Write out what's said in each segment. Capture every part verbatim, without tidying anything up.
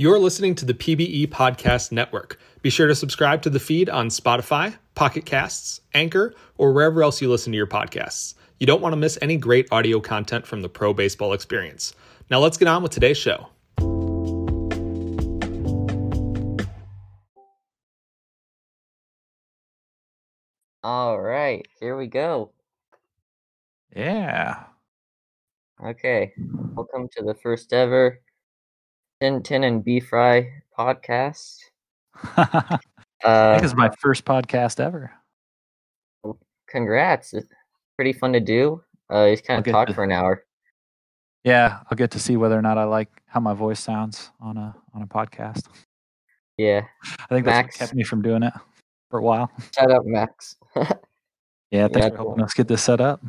You're listening to the P B E Podcast Network. Be sure to subscribe to the feed on Spotify, Pocket Casts, Anchor, or wherever else you listen to your podcasts. You don't want to miss any great audio content from the pro baseball experience. Now let's get on with today's show. All right, here we go. Yeah. Okay, welcome to the first ever Tintin and B-Fry podcast. uh, I think it's my first podcast ever. Congrats. It's pretty fun to do. Uh, you just kind of talk to, for an hour. Yeah, I'll get to see whether or not I like how my voice sounds on a on a podcast. Yeah. I think Max, that's what kept me from doing it for a while. Shut up, Max. Yeah, thanks yeah, for helping cool. us get this set up.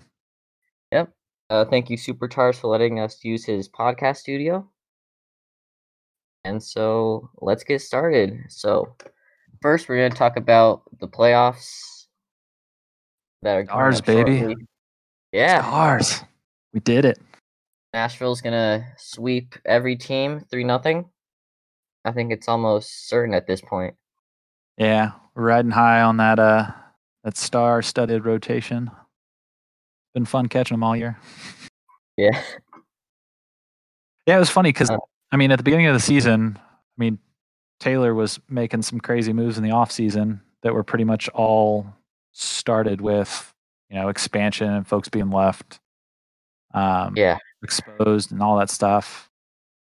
Yep. Uh, thank you, Super Tars, for letting us use his podcast studio. And so let's get started. So first, we're going to talk about the playoffs that are going Stars, baby. Shortly. Yeah. Stars. We did it. Nashville's going to sweep every team three nothing. I think it's almost certain at this point. Yeah. We're riding high on that, uh, that star-studded rotation. Been fun catching them all year. Yeah. Yeah, it was funny because... Uh, I mean, at the beginning of the season, I mean, Taylor was making some crazy moves in the offseason that were pretty much all started with, you know, expansion and folks being left um, yeah. exposed and all that stuff.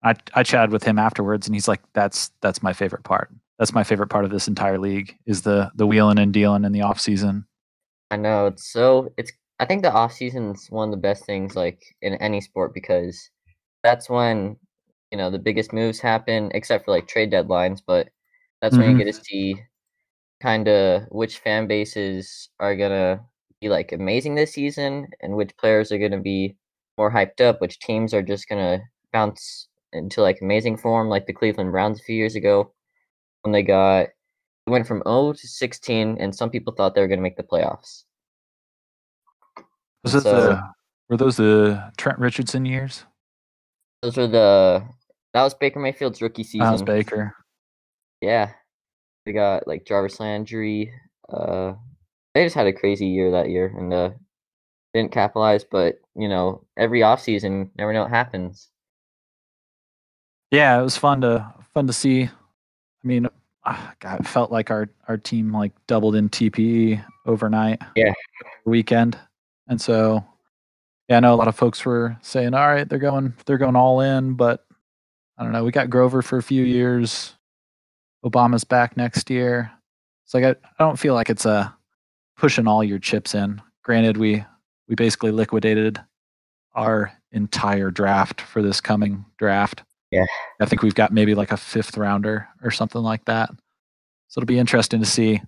I I chatted with him afterwards, and he's like, that's that's my favorite part. That's my favorite part of this entire league is the the wheeling and dealing in the offseason. I know. It's so it's I think the offseason is one of the best things like in any sport because that's when you know, the biggest moves happen, except for, like, trade deadlines, but that's mm-hmm. when you get to see kind of which fan bases are going to be, like, amazing this season and which players are going to be more hyped up, which teams are just going to bounce into, like, amazing form, like the Cleveland Browns a few years ago when they got – went from zero to sixteen, and some people thought they were going to make the playoffs. Was so, the, were those the Trent Richardson years? Those were the – That was Baker Mayfield's rookie season. That was Baker. Yeah. They got, like, Jarvis Landry. Uh, they just had a crazy year that year and uh, didn't capitalize. But, you know, every offseason, never know what happens. Yeah, it was fun to fun to see. I mean, oh, God, it felt like our, our team, like, doubled in T P E overnight. Yeah. Weekend. And so, yeah, I know a lot of folks were saying, all right, they're going, they're going all in, but I don't know. We got Grover for a few years. Obama's back next year. It's like I, I don't feel like it's a pushing all your chips in. Granted, we we basically liquidated our entire draft for this coming draft. Yeah, I think we've got maybe like a fifth rounder or something like that. So it'll be interesting to see.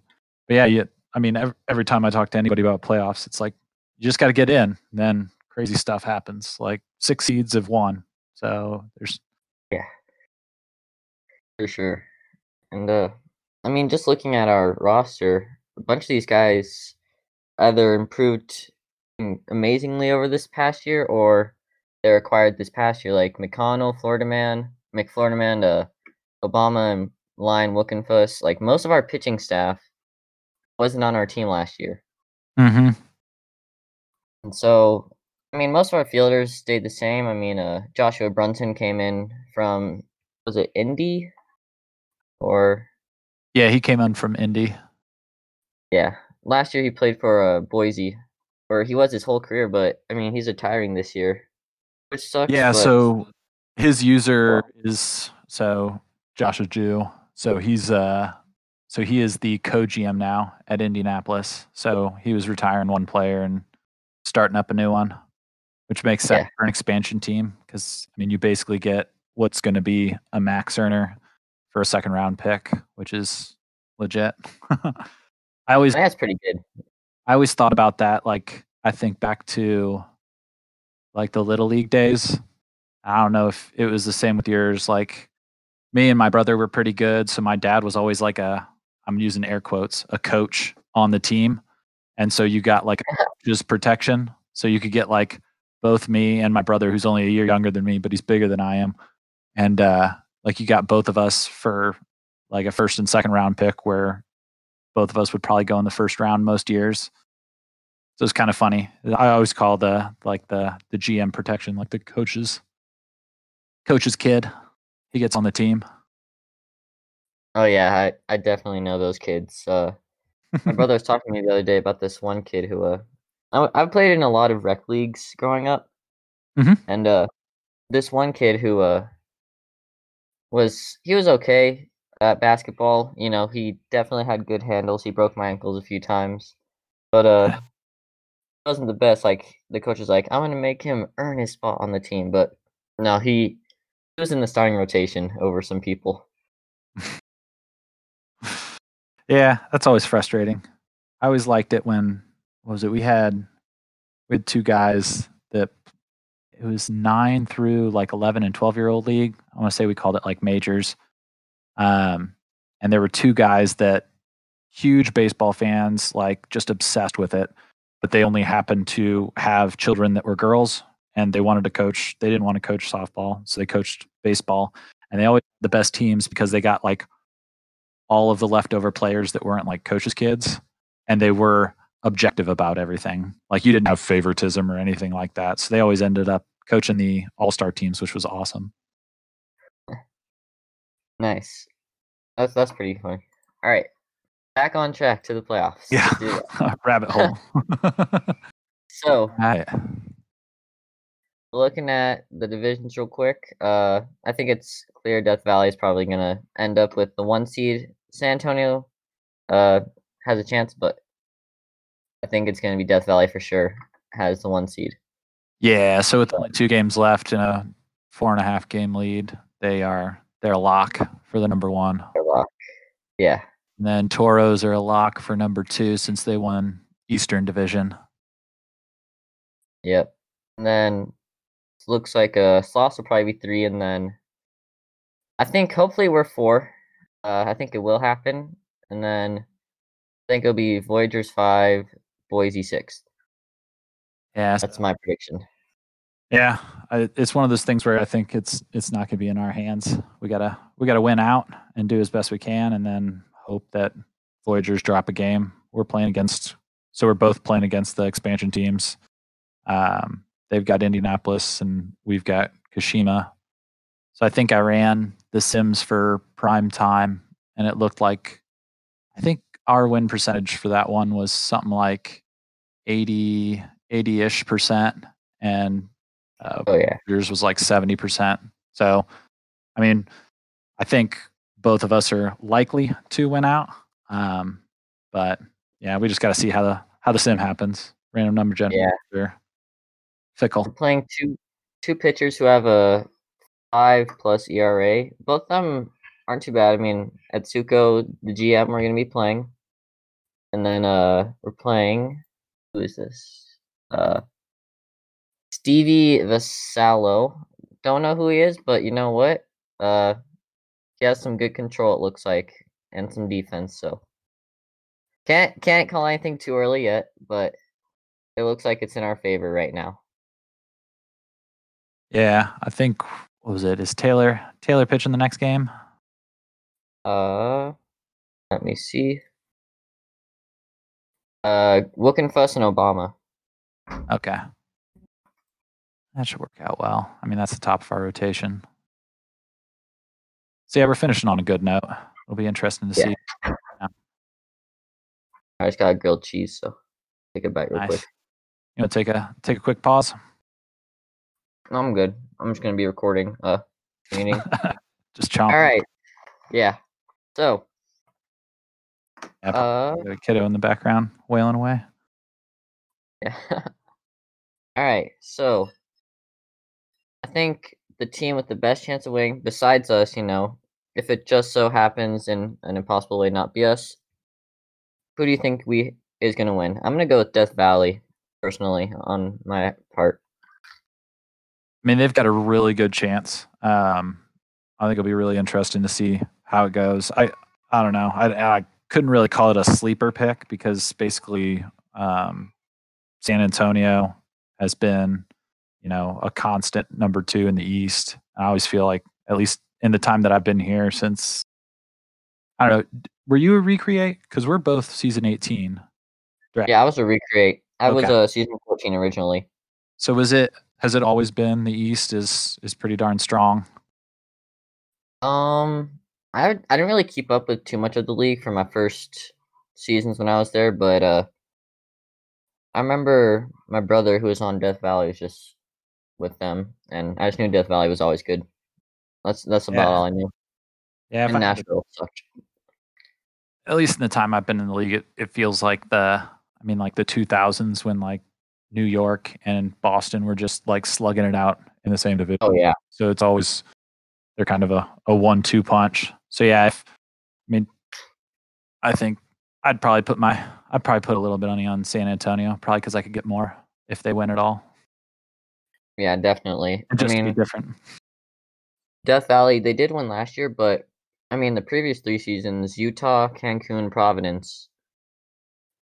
But yeah, you, I mean, every, every time I talk to anybody about playoffs, it's like you just got to get in. And then crazy stuff happens. Like six seeds have won, so there's. Yeah, for sure. And, uh, I mean, just looking at our roster, a bunch of these guys either improved amazingly over this past year or they're acquired this past year, like McConnell, Florida man, McFlorida man, uh, Obama, and Lion Wilkenfuss. Like, most of our pitching staff wasn't on our team last year. Mm-hmm. And so... I mean, most of our fielders stayed the same. I mean, uh, Joshua Brunson came in from, was it Indy? Or? Yeah, he came in from Indy. Yeah. Last year he played for uh, Boise, or he was his whole career, but, I mean, he's retiring this year, which sucks. Yeah, but... so his user is, so, Joshua Jew. So he's, uh, so he is the co-G M now at Indianapolis. So he was retiring one player and starting up a new one. Which makes sense yeah. for an expansion team because, I mean, you basically get what's going to be a max earner for a second round pick, which is legit. I always That's pretty good. I always thought about that. Like, I think back to, like, the Little League days. I don't know if it was the same with yours. Like, me and my brother were pretty good, so my dad was always like a, I'm using air quotes, a coach on the team. And so you got, like, just protection. So you could get, like, both me and my brother, who's only a year younger than me, but he's bigger than I am. And uh, like you got both of us for like a first and second round pick where both of us would probably go in the first round most years. So it's kind of funny. I always call the like the the G M protection like the coach's coach's kid. He gets on the team. Oh yeah, I, I definitely know those kids. Uh, my brother was talking to me the other day about this one kid who uh, I I've played in a lot of rec leagues growing up, mm-hmm. and uh, this one kid who uh was he was okay at basketball. You know, he definitely had good handles. He broke my ankles a few times, but uh. wasn't the best. Like the coach was like, I'm gonna make him earn his spot on the team, but no, he was in the starting rotation over some people. Yeah, that's always frustrating. I always liked it when what was it we had we had two guys that it was nine through like eleven and twelve year old league. I want to say we called it like majors, um and there were two guys that huge baseball fans, like just obsessed with it. But they only happened to have children that were girls, and they wanted to coach. They didn't want to coach softball, so they coached baseball. And they always had the best teams because they got like all of the leftover players that weren't like coaches' kids, and they were objective about everything. Like you didn't have favoritism or anything like that. So they always ended up coaching the all-star teams, which was awesome. Nice. That's that's pretty fun. All right. Back on track to the playoffs. Yeah, rabbit hole. So, right. Looking at the divisions real quick, uh, I think it's clear Death Valley is probably going to end up with the one seed. San Antonio uh, has a chance, but I think it's going to be Death Valley for sure has the one seed. Yeah, so with only two games left and a four and a half game lead, they are they're a lock for the number one. They're lock. Yeah. And then Toros are a lock for number two since they won Eastern Division. Yep. And then it looks like uh, Sloth will probably be three. And then I think hopefully we're four. Uh, I think it will happen. And then I think it'll be Voyagers five, Boise six. Yeah. That's my prediction. Yeah. I, it's one of those things where I think it's it's not going to be in our hands. We gotta we gotta win out and do as best we can. And then hope that Voyagers drop a game. We're playing against, so we're both playing against the expansion teams. Um, they've got Indianapolis and we've got Kashima. So I think I ran the Sims for prime time, and it looked like I think our win percentage for that one was something like eighty, eighty-ish percent, and uh, oh, yeah. Voyagers was like seventy percent. So, I mean, I think both of us are likely to win out, um, but yeah, we just got to see how the how the sim happens. Random number generator, yeah. Fickle. We're playing two two pitchers who have a five plus E R A. Both of them aren't too bad. I mean, Atsuko, the G M, we're going to be playing, and then uh, we're playing. Who is this? Uh, Stevie Vassallo. Don't know who he is, but you know what? Uh, He has some good control, it looks like, and some defense. So can't can't call anything too early yet, but it looks like it's in our favor right now. Yeah, I think what was it? Is Taylor Taylor pitching the next game? Uh, let me see. Uh, Wilkenfuss and Obama. Okay, that should work out well. I mean, that's the top of our rotation. So yeah, we're finishing on a good note. It'll be interesting to yeah. see. Yeah. I just got a grilled cheese, so take a bite real nice. quick. You know, take a take a quick pause. No, I'm good. I'm just gonna be recording. Uh, meeting. Just chomp. All right. Yeah. So. Yeah, uh, got a kiddo in the background wailing away. Yeah. All right. So. I think the team with the best chance of winning, besides us, you know, if it just so happens in an impossible way not be us, who do you think we is going to win? I'm going to go with Death Valley, personally, on my part. I mean, they've got a really good chance. Um, I think it'll be really interesting to see how it goes. I I don't know. I, I couldn't really call it a sleeper pick because basically um, San Antonio has been, you know, a constant number two in the East. I always feel like at least in the time that I've been here since, I don't know, were you a recreate? Because we're both season eighteen. Right? Yeah, I was a recreate. I okay. was a season fourteen originally. So is it, has it always been the East is, is pretty darn strong? Um, I, I didn't really keep up with too much of the league for my first seasons when I was there, but uh, I remember my brother who was on Death Valley was just with them, and I just knew Death Valley was always good. That's that's about yeah. all I knew. Yeah, and Nashville sucked. At least in the time I've been in the league, it, it feels like the, I mean, like the two thousands when like New York and Boston were just like slugging it out in the same division. Oh yeah. So it's always, they're kind of a, a one two punch. So yeah, if, I mean, I think I'd probably put my, I'd probably put a little bit on San Antonio, probably because I could get more if they win at all. Yeah, definitely. It'd just I mean, be different. Death Valley, they did win last year, but I mean, the previous three seasons, Utah, Cancun, Providence,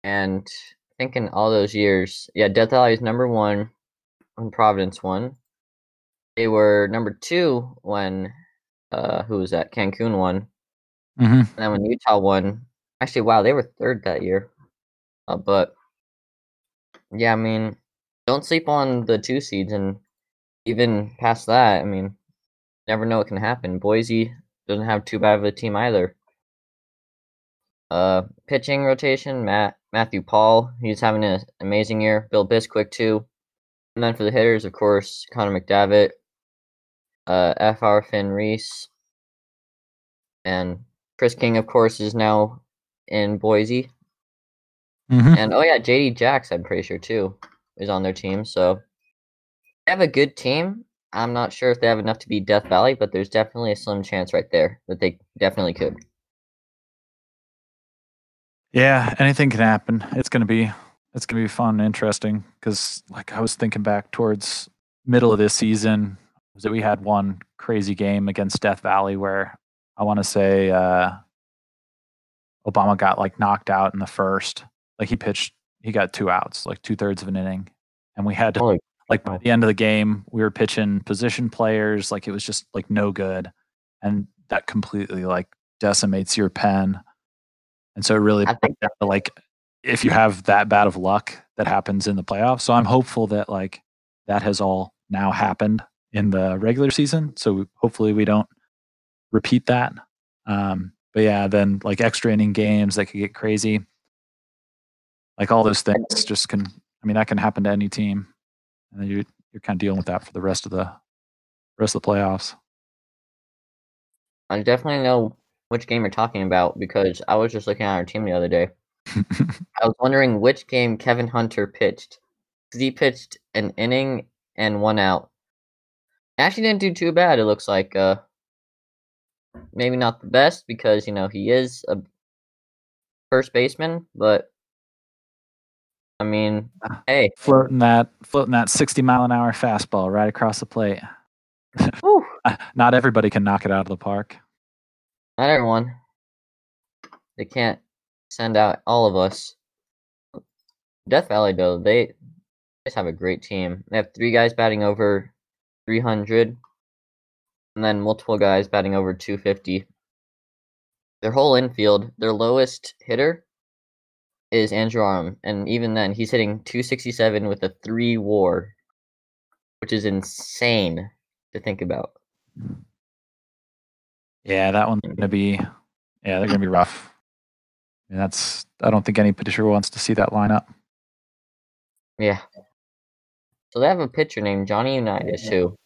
and I think in all those years, yeah, Death Valley is number one when Providence won. They were number two when, uh, who was that? Cancun won. Mm-hmm. And then when Utah won, actually, wow, they were third that year. Uh, but, yeah, I mean, don't sleep on the two seeds, and even past that, I mean, never know what can happen. Boise doesn't have too bad of a team either. Uh, pitching rotation, Matt Matthew Paul, he's having an amazing year. Bill Bisquick, too. And then for the hitters, of course, Connor McDavitt, uh, F R Finn Reese, and Chris King, of course, is now in Boise. Mm-hmm. And, oh, yeah, J D Jacks, I'm pretty sure, too, is on their team. So they have a good team. I'm not sure if they have enough to beat Death Valley, but there's definitely a slim chance right there that they definitely could. Yeah, anything can happen. It's going to be it's going to be fun and interesting because, like, I was thinking back towards middle of this season was that we had one crazy game against Death Valley where I want to say uh, Obama got, like, knocked out in the first. Like, he pitched, he got two outs, like two-thirds of an inning, and we had to... Oh. Like, by the end of the game, we were pitching position players. Like, it was just, like, no good. And that completely, like, decimates your pen. And so it really, like, if you have that bad of luck, that happens in the playoffs. So I'm hopeful that, like, that has all now happened in the regular season. So hopefully we don't repeat that. Um, but, yeah, then, like, extra inning games that could get crazy. Like, all those things just can, I mean, that can happen to any team. And then you're, you're kind of dealing with that for the rest of the rest of the playoffs. I definitely know which game you're talking about because I was just looking at our team the other day. I was wondering which game Kevin Hunter pitched. Because he pitched an inning and one out. Actually didn't do too bad, it looks like. Uh, maybe not the best because, you know, he is a first baseman, but... I mean, hey, floating that, floating that sixty mile an hour fastball right across the plate. Not everybody can knock it out of the park. Not everyone. They can't send out all of us. Death Valley, though, they just have a great team. They have three guys batting over three hundred, and then multiple guys batting over two fifty. Their whole infield, their lowest hitter is Andrew Arm, and even then, he's hitting two sixty-seven with a three war, which is insane to think about. Yeah, that one's gonna be, yeah, they're gonna be rough. And that's, I don't think any pitcher wants to see that lineup. Yeah. So they have a pitcher named Johnny Unitas who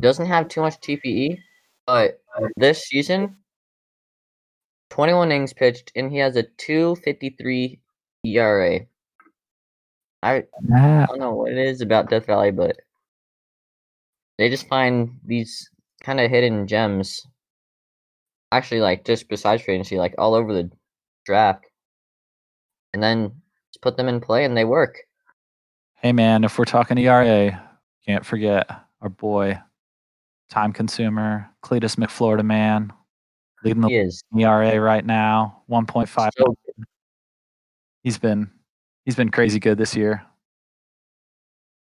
doesn't have too much T P E, but this season, twenty-one innings pitched, and he has a two fifty-three E R A. I, I don't know what it is about Death Valley, but they just find these kind of hidden gems. Actually, like, just besides free agency, like, all over the draft. And then just put them in play, and they work. Hey, man, if we're talking E R A, can't forget our boy, time consumer, Cletus McFlorida man. Leading the is. E R A right now, one point five. So he's been he's been crazy good this year.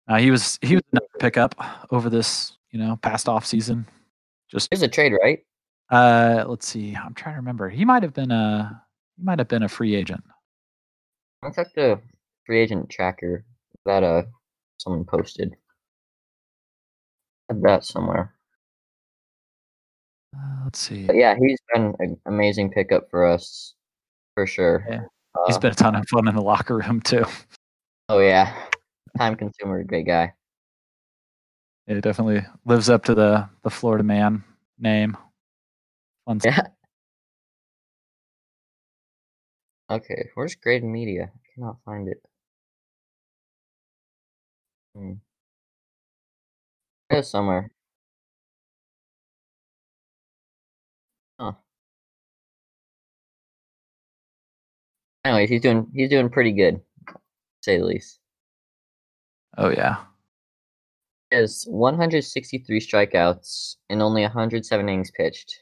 Uh, he was he was another pickup over this, you know, past off season. Just there's a trade, right? Uh, let's see. I'm trying to remember. He might have been a he might have been a free agent. I'll check the free agent tracker that uh someone posted. I have that somewhere. Uh, let's see. But yeah, he's been an amazing pickup for us, for sure. Yeah. Uh, he's been a ton of fun in the locker room too. Oh yeah, time consumer, great guy. It yeah, definitely lives up to the the Florida man name. Fun yeah. Stuff. Okay, where's Grade Media? I cannot find it. Hmm. It's somewhere. Huh. Anyways, he's doing he's doing pretty good, to say the least. Oh yeah. He has one hundred sixty-three strikeouts and only one hundred seven innings pitched.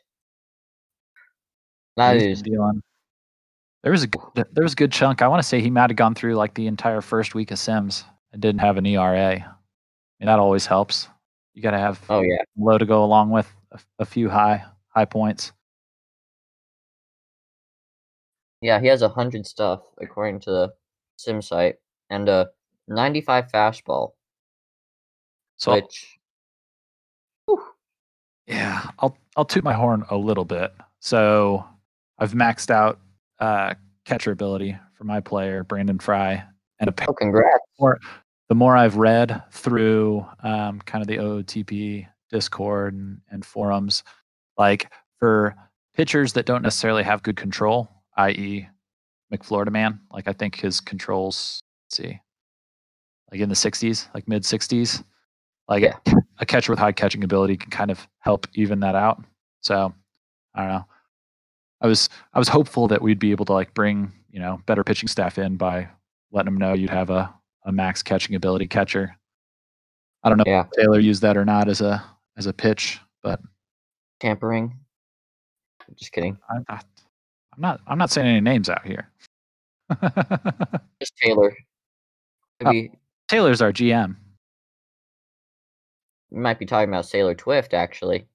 That is there was a good, there was a good chunk. I want to say he might have gone through like the entire first week of Sims and didn't have an E R A. I mean, that always helps. You got to have oh yeah low to go along with a, a few high high points. Yeah, he has a hundred stuff according to the Sim site and a ninety-five fastball. So which, whew. yeah, I'll I'll toot my horn a little bit. So I've maxed out uh, catcher ability for my player Brandon Fry, and apparently, oh, congrats. The more, the more I've read through um, kind of the O O T P Discord and, and forums, like for pitchers that don't necessarily have good control, that is, McFlorida man. Like I think his controls, let's see, like in the sixties, like mid sixties. Like yeah. a, a catcher with high catching ability can kind of help even that out. So I don't know. I was I was hopeful that we'd be able to like bring you know better pitching staff in by letting them know you'd have a, a max catching ability catcher. I don't know yeah. if Taylor used that or not as a as a pitch, but tampering. Just kidding. I'm not. I'm not. I'm not saying any names out here. Just Taylor. Oh, Taylor's our G M. We might be talking about Sailor Twift, actually.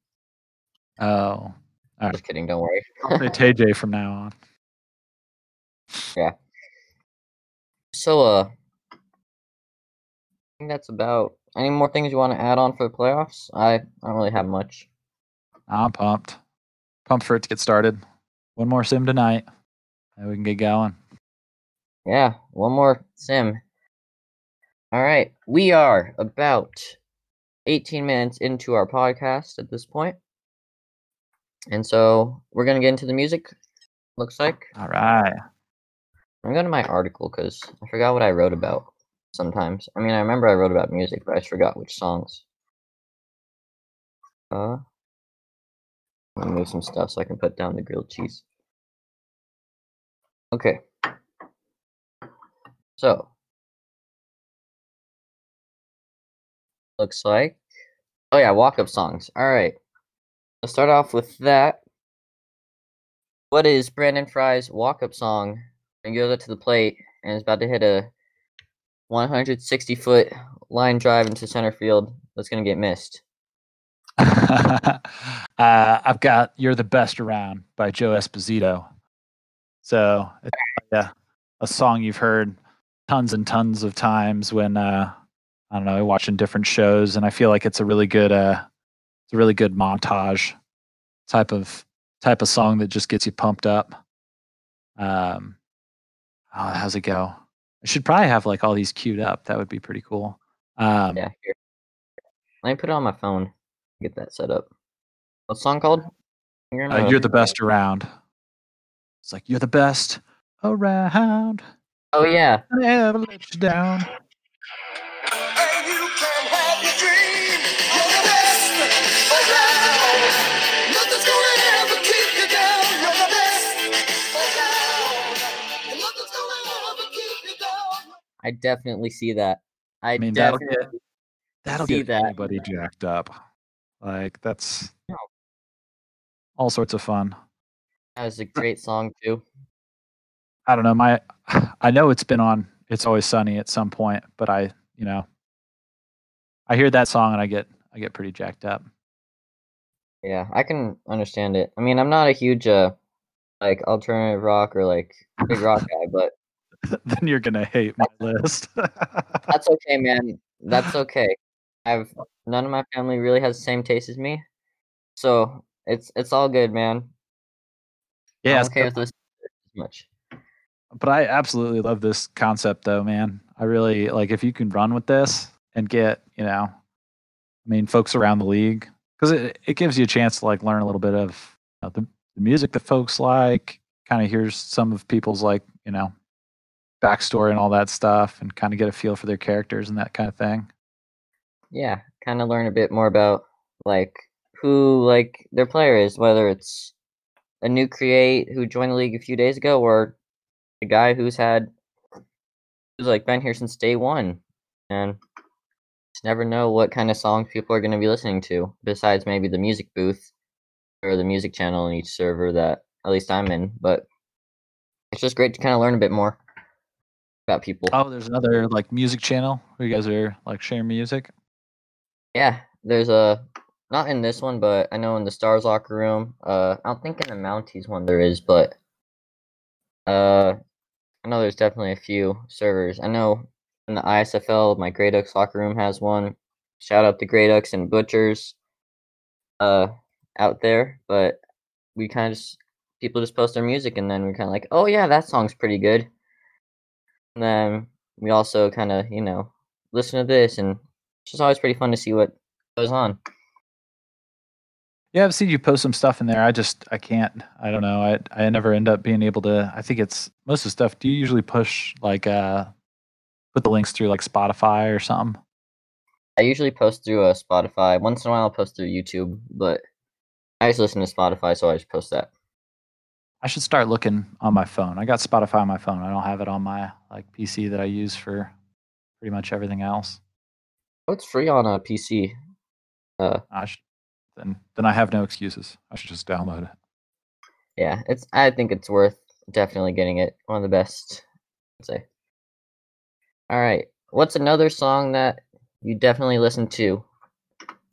Oh. All Just right. kidding, don't worry. I'll say T J from now on. Yeah. So, uh, I think that's about... Any more things you want to add on for the playoffs? I, I don't really have much. I'm pumped. Pumped for it to get started. One more sim tonight, and we can get going. Yeah, one more sim. All right, we are about... eighteen minutes into our podcast at this point. And so we're going to get into the music, looks like. All right. I'm going to my article because I forgot what I wrote about sometimes. I mean, I remember I wrote about music, but I just forgot which songs. Uh, I'm going to move some stuff so I can put down the grilled cheese. Okay. So. Looks like. Oh, yeah, walk-up songs. All right. Let's start off with that. What is Brandon Fry's walk-up song? And goes up to the plate and is about to hit a one hundred sixty foot line drive into center field that's going to get missed. uh, I've got You're the Best Around by Joe Esposito. So it's like a, a song you've heard tons and tons of times when... Uh, I don't know, watching different shows, and I feel like it's a really good, uh, it's a really good montage type of type of song that just gets you pumped up. Um, oh, how's it go? I should probably have like all these queued up. That would be pretty cool. Um, yeah, here. Let me put it on my phone. Get that set up. What's the song called? You're, uh, you're the best around. It's like you're the best around. Oh yeah. I never let you down. I definitely see that. I, I mean, definitely that'll get, that'll see get that. Anybody jacked up. Like, that's no. all sorts of fun. That was a great song, too. I don't know. My, I know it's been on It's Always Sunny at some point, but I, you know, I hear that song and I get I get pretty jacked up. Yeah, I can understand it. I mean, I'm not a huge uh, like alternative rock or like big rock guy, but then you're gonna hate my list. That's okay, man. That's okay. I've none of my family really has the same taste as me, so it's it's all good, man. Yeah, I'm okay with this much. But I absolutely love this concept, though, man. I really like if you can run with this and get, you know, I mean, folks around the league, because it, it gives you a chance to like learn a little bit of, you know, the, the music that folks like. Kind of hears some of people's like, you know, backstory and all that stuff, and kind of get a feel for their characters and that kind of thing. Yeah, kind of learn a bit more about like who like their player is, whether it's a new create who joined the league a few days ago or a guy who's had who's like been here since day one, and just never know what kind of songs people are going to be listening to besides maybe the music booth or the music channel in each server that at least I'm in. But it's just great to kind of learn a bit more about people. Oh, there's another like music channel where you guys are like sharing music. Yeah, there's a not in this one, but I know in the Stars locker room. Uh, I don't think in the Mounties one there is, but uh, I know there's definitely a few servers. I know in the I S F L, my Grey Ducks locker room has one. Shout out to Grey Ducks and Butchers uh, out there. But we kind of just, people just post their music, and then we're kind of like, oh yeah, that song's pretty good. And then we also kind of, you know, listen to this, and it's just always pretty fun to see what goes on. Yeah, I've seen you post some stuff in there. I just, I can't, I don't know. I I never end up being able to, I think it's, most of the stuff, do you usually push, like, uh, put the links through, like, Spotify or something? I usually post through uh, Spotify. Once in a while I'll post through YouTube, but I just listen to Spotify, so I just post that. I should start looking on my phone. I got Spotify on my phone. I don't have it on my, like, P C that I use for pretty much everything else. Oh, it's free on a P C. Uh, I should. Then, then I have no excuses. I should just download it. Yeah, it's. I think it's worth definitely getting it. One of the best, I'd say. All right, what's another song that you definitely listen to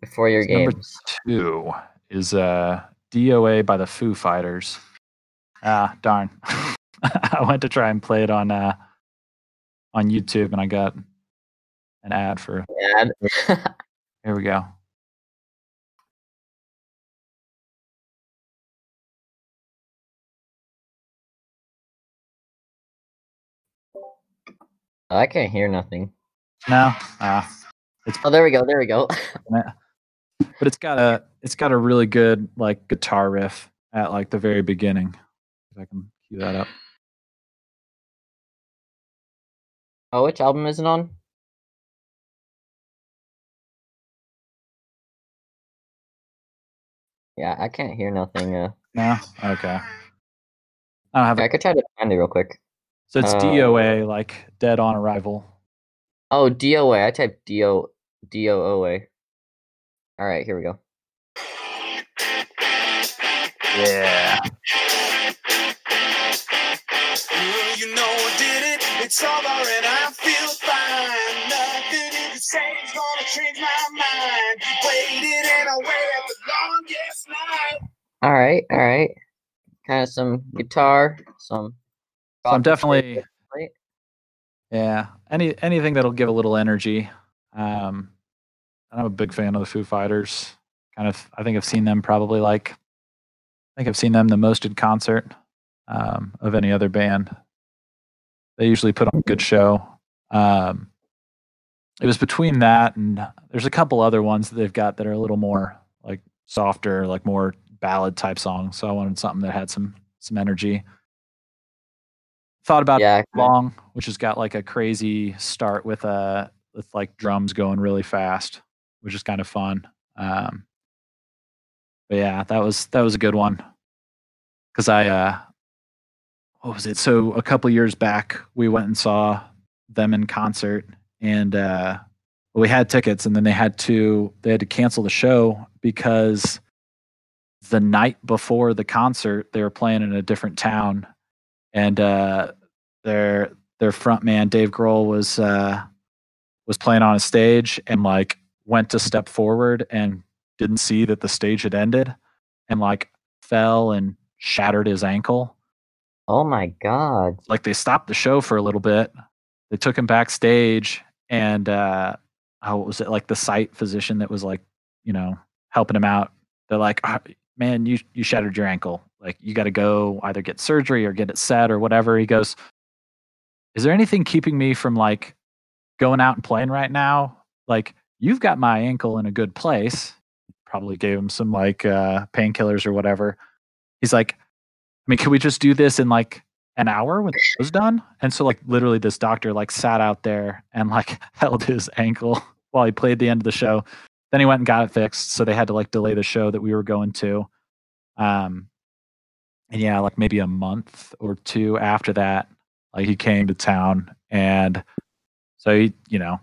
before your games? Number two is uh, D O A by the Foo Fighters. Ah, darn! I went to try and play it on uh, on YouTube, and I got an ad for. An ad. Here we go. I can't hear nothing. No. Uh, it's oh, there we go. There we go. But it's got a it's got a really good like guitar riff at like the very beginning. If I can cue that up. Oh, which album is it on? Yeah, I can't hear nothing. Uh... No. Okay. I don't have. Okay, a... I could try to find it real quick. So it's uh, D O A, like Dead on Arrival. Oh, D O A. I typed D O D O O A. All right, here we go. Yeah. You know I did it. It's over and I feel fine. Nothing you can say is gonna change my mind. Waited and I waited the longest night. All right, all right. Kind of some guitar, some. So I'm definitely, yeah, any anything that'll give a little energy. Um, I'm a big fan of the Foo Fighters. Kind of, I think I've seen them probably like, I think I've seen them the most in concert um, of any other band. They usually put on a good show. Um, it was between that and there's a couple other ones that they've got that are a little more like softer, like more ballad type songs. So I wanted something that had some some energy. Thought about yeah, long, which has got like a crazy start with uh with like drums going really fast, which is kind of fun. Um, but yeah, that was that was a good one because I uh, what was it? So a couple years back, we went and saw them in concert, and uh, we had tickets, and then they had to they had to cancel the show because the night before the concert, they were playing in a different town. And uh, their their front man Dave Grohl was uh, was playing on a stage and like went to step forward and didn't see that the stage had ended and like fell and shattered his ankle. Oh my God. Like they stopped the show for a little bit. They took him backstage and uh oh, what was it? Like the sight physician that was like, you know, helping him out. They're like, oh, man, you, you shattered your ankle. Like you got to go either get surgery or get it set or whatever. He goes, is there anything keeping me from like going out and playing right now? Like you've got my ankle in a good place. Probably gave him some like uh, painkillers or whatever. He's like, I mean, can we just do this in like an hour when the show's done? And so like literally this doctor like sat out there and like held his ankle while he played the end of the show. Then he went and got it fixed. So they had to like delay the show that we were going to. Um, and yeah, like maybe a month or two after that, like he came to town, and so he, you know,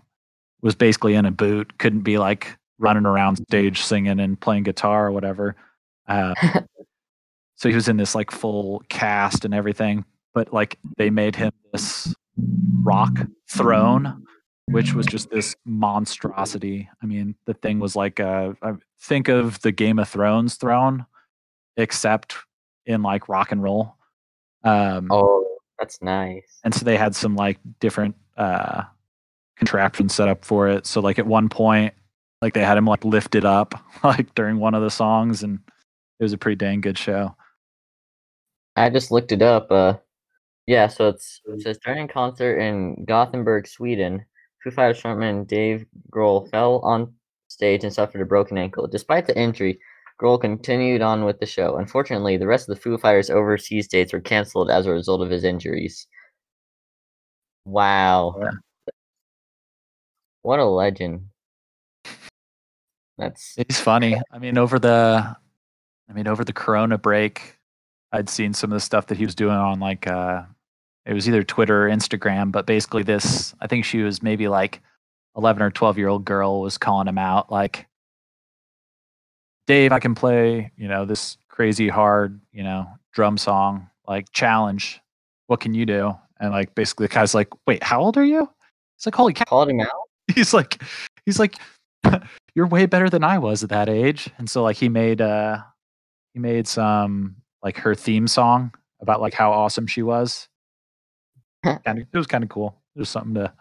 was basically in a boot, couldn't be like running around stage singing and playing guitar or whatever. Uh, so he was in this like full cast and everything, but like they made him this rock throne, which was just this monstrosity. I mean, the thing was like, uh, think of the Game of Thrones throne, except in like rock and roll. Um, oh, that's nice. And so they had some like different uh, contraptions set up for it. So like at one point, like they had him like lifted up like during one of the songs, and it was a pretty dang good show. I just looked it up. Uh, yeah, so it's, it says during concert in Gothenburg, Sweden, Foo Fighters frontman Dave Grohl fell on stage and suffered a broken ankle. Despite the injury, Grohl continued on with the show. Unfortunately, the rest of the Foo Fighters' overseas dates were canceled as a result of his injuries. Wow. Yeah. What a legend. That's He's funny. I mean, over the I mean, over the Corona break, I'd seen some of the stuff that he was doing on like uh it was either Twitter or Instagram, but basically this, I think she was maybe like eleven or twelve year old girl was calling him out like, Dave, I can play, you know, this crazy hard, you know, drum song, like challenge. What can you do? And like basically the guy's like, wait, how old are you? It's like, holy cow. Called him out? He's like, he's like, you're way better than I was at that age. And so like he made uh he made some like her theme song about like how awesome she was. kind of, it was kind of cool. It was something to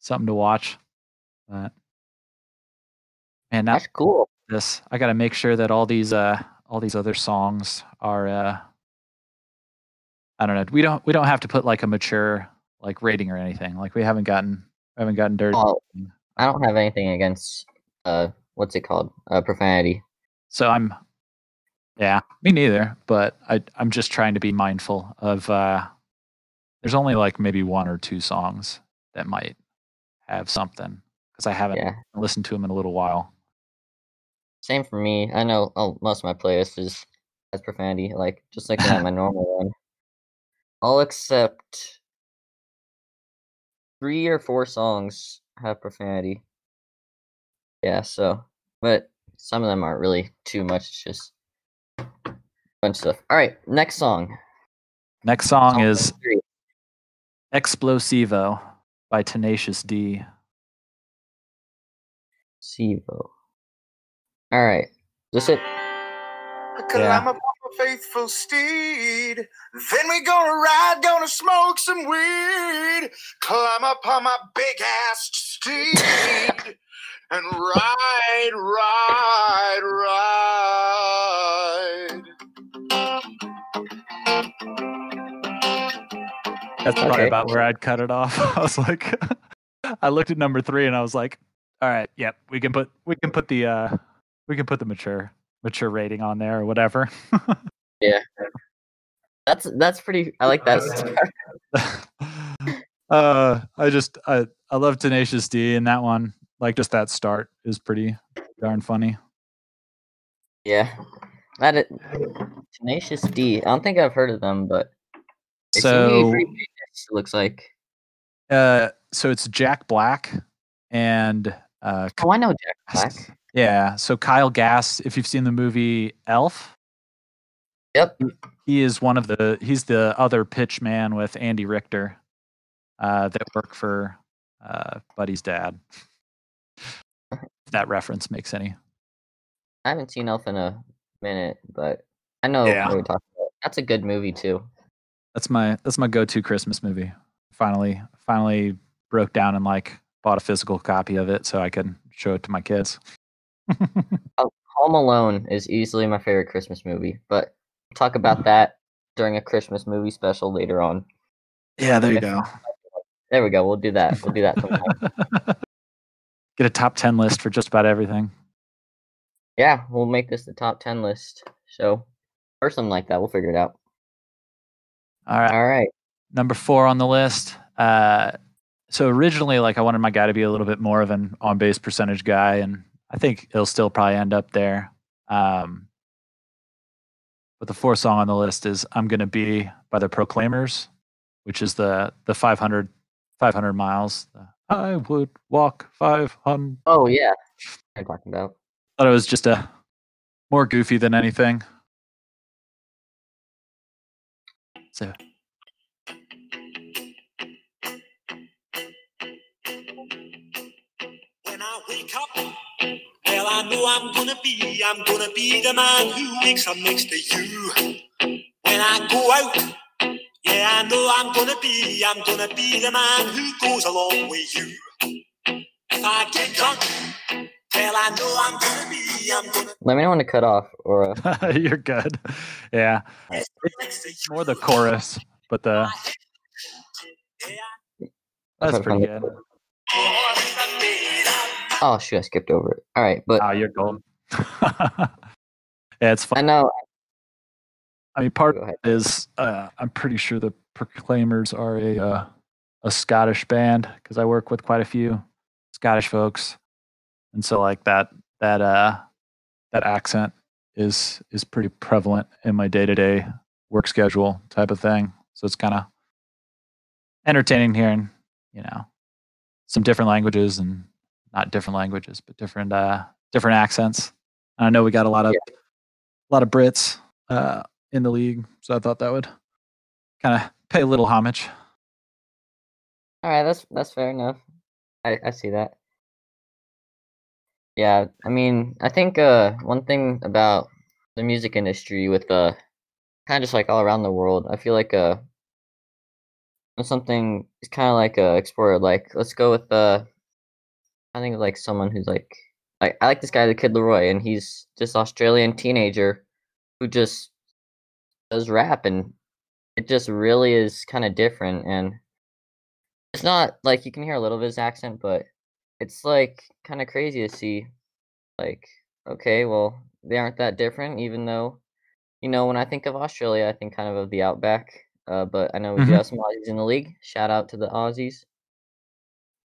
something to watch. But man, that's cool. This I got to make sure that all these uh all these other songs are uh I don't know. We don't we don't have to put like a mature like rating or anything. Like we haven't gotten we haven't gotten dirty. Oh, I don't have anything against uh what's it called? Uh profanity. So I'm yeah, me neither, but I I'm just trying to be mindful of uh there's only like maybe one or two songs that might have something cuz I haven't yeah. listened to them in a little while. Same for me. I know oh, most of my playlist is has profanity, like just like that, my normal one. All except three or four songs have profanity. Yeah, so but some of them aren't really too much, it's just a bunch of stuff. All right, next song. Next song, song is three. Explosivo by Tenacious D. Sivo. All right, is this it? Yeah. I'm a faithful steed. Then we gonna ride, gonna smoke some weed. Climb up on my big ass steed and ride, ride, ride. That's probably okay. About where I'd cut it off. I was like, I looked at number three and I was like, all right, yep, we can put we can put the uh, we can put the mature. mature rating on there or whatever. Yeah. That's that's pretty I like that stuff. uh I just I, I love Tenacious D, and that one, like just that start is pretty darn funny. Yeah. That is, Tenacious D. I don't think I've heard of them, but it's so pretty famous, it looks like. Uh so it's Jack Black and uh Oh, I know Jack Black. Yeah, so Kyle Gass, if you've seen the movie Elf, yep, he is one of the he's the other pitch man with Andy Richter, uh, that worked for uh, Buddy's dad. If that reference makes any I haven't seen Elf in a minute, but I know yeah. what we're talking about. That's a good movie too. That's my that's my go-to Christmas movie. Finally, finally broke down and like bought a physical copy of it so I could show it to my kids. Oh, Home Alone is easily my favorite Christmas movie, but we'll talk about that during a Christmas movie special later on. Yeah, there you go. There we go. We'll do that. We'll do that sometime. Get a top ten list for just about everything. Yeah, we'll make this the top ten list. So, or something like that. We'll figure it out. All right. All right. Number four on the list. Uh, so originally, like I wanted my guy to be a little bit more of an on-base percentage guy, and I think it'll still probably end up there. Um, but the fourth song on the list is "I'm Gonna Be" by the Proclaimers, which is the the five hundred, five hundred miles. I would walk five hundred. Oh yeah, I'm talking about. Thought it was just a more goofy than anything. So. When I wake up, well, I know I'm gonna be, I'm gonna be the man who wakes up next to you. When I go out, yeah, I know I'm gonna be, I'm gonna be the man who goes along with you. If I get drunk, well, I know I'm gonna be, I'm gonna... Let me know when to cut off, or uh... You're good. Yeah. It's more the chorus, but the... That's pretty good. Oh, shoot, I skipped over it. All right, but... Oh, you're golden. Yeah, it's fun. I know. I mean, part of it is, uh, I'm pretty sure the Proclaimers are a, uh, a Scottish band, because I work with quite a few Scottish folks. And so, like that, that, uh, that accent is is pretty prevalent in my day to day work schedule type of thing. So it's kind of entertaining hearing, you know, some different languages and not different languages, but different, uh, different accents. And I know we got a lot of yeah. a lot of Brits uh, in the league, so I thought that would kind of pay a little homage. All right, that's that's fair enough. I, I see that. Yeah, I mean, I think uh, one thing about the music industry with uh, kind of just like all around the world, I feel like uh, something is kind of like uh, explored. Like, let's go with, uh, I think like someone who's like, like, I like this guy, the Kid Leroy, and he's this Australian teenager who just does rap, and it just really is kind of different. And it's not like you can hear a little of his accent, but it's like kind of crazy to see, like, okay, well, they aren't that different, even though, you know, when I think of Australia, I think kind of of the outback. Uh, but I know we mm-hmm. do have some Aussies in the league. Shout out to the Aussies.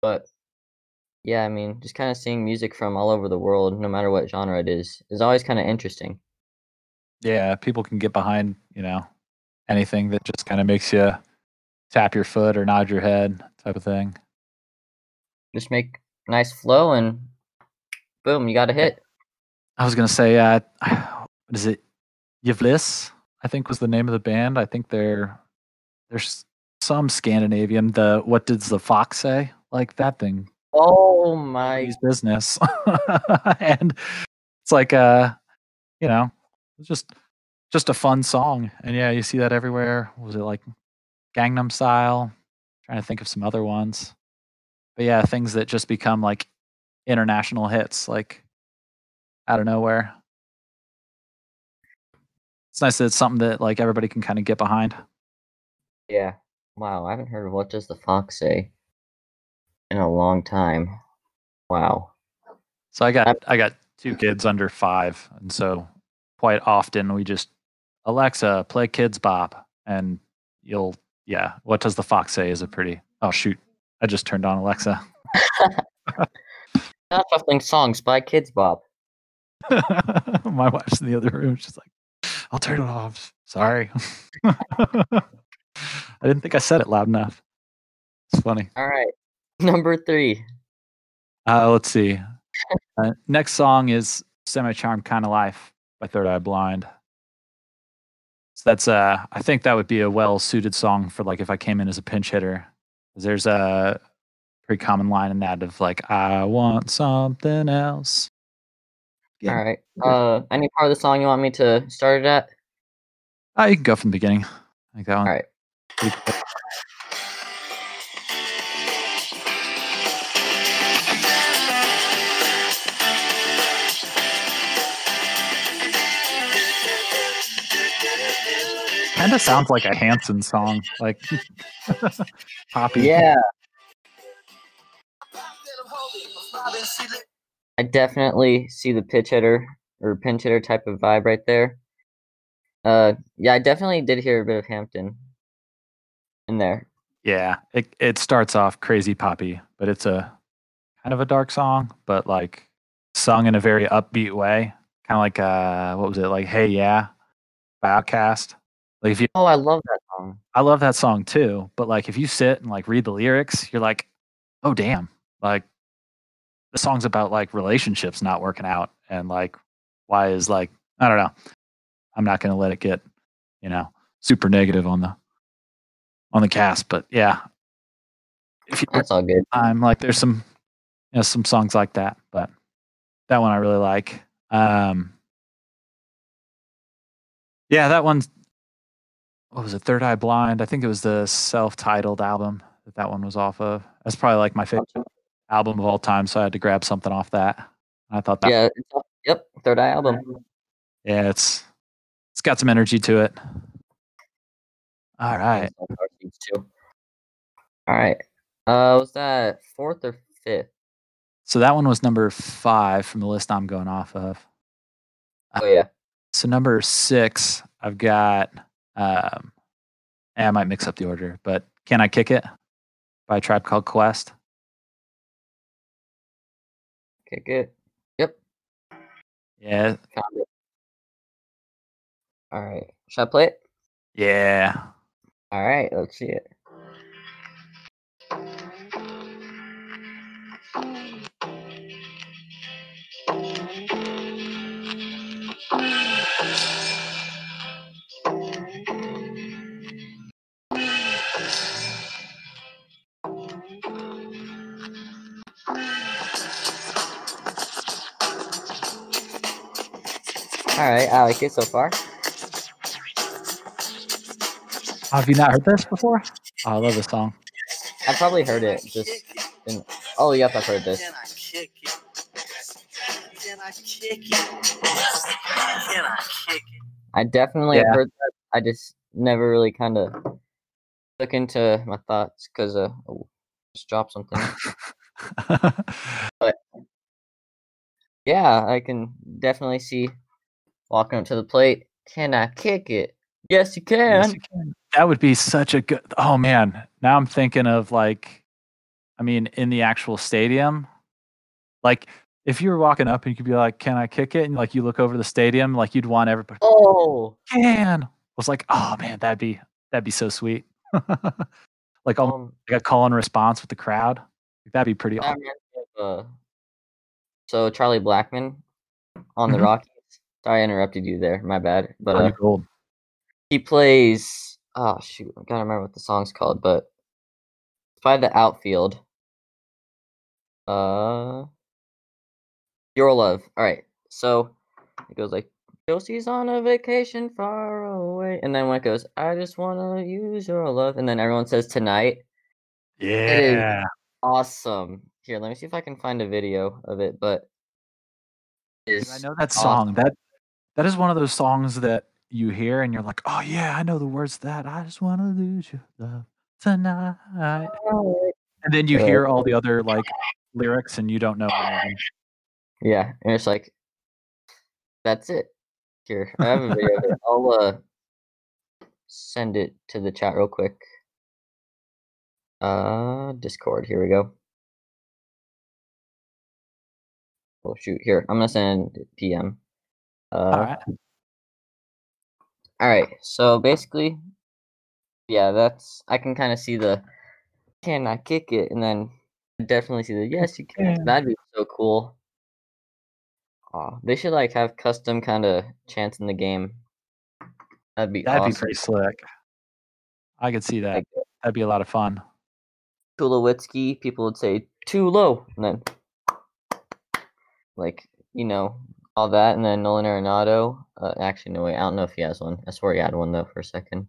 But yeah, I mean, just kind of seeing music from all over the world, no matter what genre it is, is always kind of interesting. Yeah, people can get behind, you know, anything that just kind of makes you tap your foot or nod your head type of thing. Just make nice flow and boom, you got a hit. I was gonna say, uh, what is it? Yvlis, I think was the name of the band. I think they're there's some Scandinavian. The what did the fox say? Like that thing. Oh my business. And it's like uh, you know, it's just just a fun song. And yeah, you see that everywhere. Was it like Gangnam Style? I'm trying to think of some other ones. But yeah, things that just become like international hits, like out of nowhere. It's nice that it's something that like everybody can kind of get behind. Yeah. Wow, I haven't heard of What Does the Fox Say in a long time. Wow. So I got I got two kids under five, and so quite often we just Alexa, play Kids Bop, and you'll yeah, What Does the Fox Say is a pretty oh shoot. I just turned on Alexa. Not shuffling songs by Kids Bop. My wife's in the other room. She's like, I'll turn it off. Sorry. I didn't think I said it loud enough. It's funny. All right. Number three. Uh, let's see. Uh, next song is Semi-Charmed Kind of Life by Third Eye Blind. So that's, uh, I think that would be a well-suited song for like if I came in as a pinch hitter. There's a pretty common line in that of like, I want something else. Yeah. All right. Uh, any part of the song you want me to start it at? Uh, you can go from the beginning. I like that one. All right. Kind of sounds like a Hanson song, like poppy. Yeah. I definitely see the pitch hitter or pinch hitter type of vibe right there. Uh, yeah, I definitely did hear a bit of Hampton in there. Yeah, it it starts off crazy poppy, but it's a kind of a dark song, but like sung in a very upbeat way, kind of like uh, what was it like? Hey, yeah, Outcast. Like if you, oh, I love that song. I love that song too. But like, if you sit and like read the lyrics, you're like, oh damn, like the song's about like relationships not working out, and like why is like I don't know. I'm not gonna let it get, you know, super negative on the on the cast. But yeah, if you that's all good. I'm like, there's some, you know, some songs like that, but that one I really like. Um, yeah, that one's. What was it? Third Eye Blind. I think it was the self-titled album that that one was off of. That's probably like my favorite album of all time, so I had to grab something off that. I thought that. Yeah. Was... Yep. Third Eye album. Yeah, it's it's got some energy to it. All right. All right. Uh, was that fourth or fifth? So that one was number five from the list I'm going off of. Oh yeah. Uh, so number six, I've got. Um, I might mix up the order, but Can I Kick It by Tribe Called Quest? Kick it. Yep. Yeah. All right. Should I play it? Yeah. All right. Let's see it. All right, I like it so far. Have you not heard this before? Oh, I love this song. I probably heard it. Just in... Oh, yep, I've heard this. Can I kick it? Can I kick it? Can I kick it? I definitely yeah. heard that. I just never really kind of took into my thoughts because uh, I just dropped something. But yeah, I can definitely see. Walking up to the plate, can I kick it? Yes, you can. Yes, you can. That would be such a good. Oh man, now I'm thinking of like, I mean, in the actual stadium, like if you were walking up and you could be like, "Can I kick it?" and like you look over the stadium, like you'd want everybody. Oh, can I was like, oh man, that'd be that'd be so sweet. Like, um, like a call and response with the crowd. Like, that'd be pretty awesome. Uh, so Charlie Blackmon on the Rockies. Sorry, I interrupted you there. My bad. But uh, cool. He plays. Oh shoot, I gotta remember what the song's called. But by the outfield. Uh, Your Love. All right, so it goes like Josie's on a vacation far away, and then when it goes, I just wanna use your love, and then everyone says tonight. Yeah. It is awesome. Here, let me see if I can find a video of it. But it I know that song. Awesome. That. That is one of those songs that you hear and you're like, oh yeah, I know the words to that. I just want to lose your love tonight. And then you hear all the other like lyrics and you don't know. Yeah, and it's like, that's it. Here, I have a video of it. I'll uh, send it to the chat real quick. Uh, Discord, here we go. Oh shoot, here, I'm gonna send it P M. Uh, all right. All right. So basically, yeah, that's I can kind of see the can I kick it, and then definitely see the yes you can. Yeah. That'd be so cool. Oh, they should like have custom kind of chants in the game. That'd be that'd awesome. Be pretty slick. I could see that. Like, that'd be a lot of fun. Tulowitzki, people would say too low, and then like you know. all that, and then Nolan Arenado. Uh, actually, no, wait, I don't know if he has one. I swear he had one, though, for a second.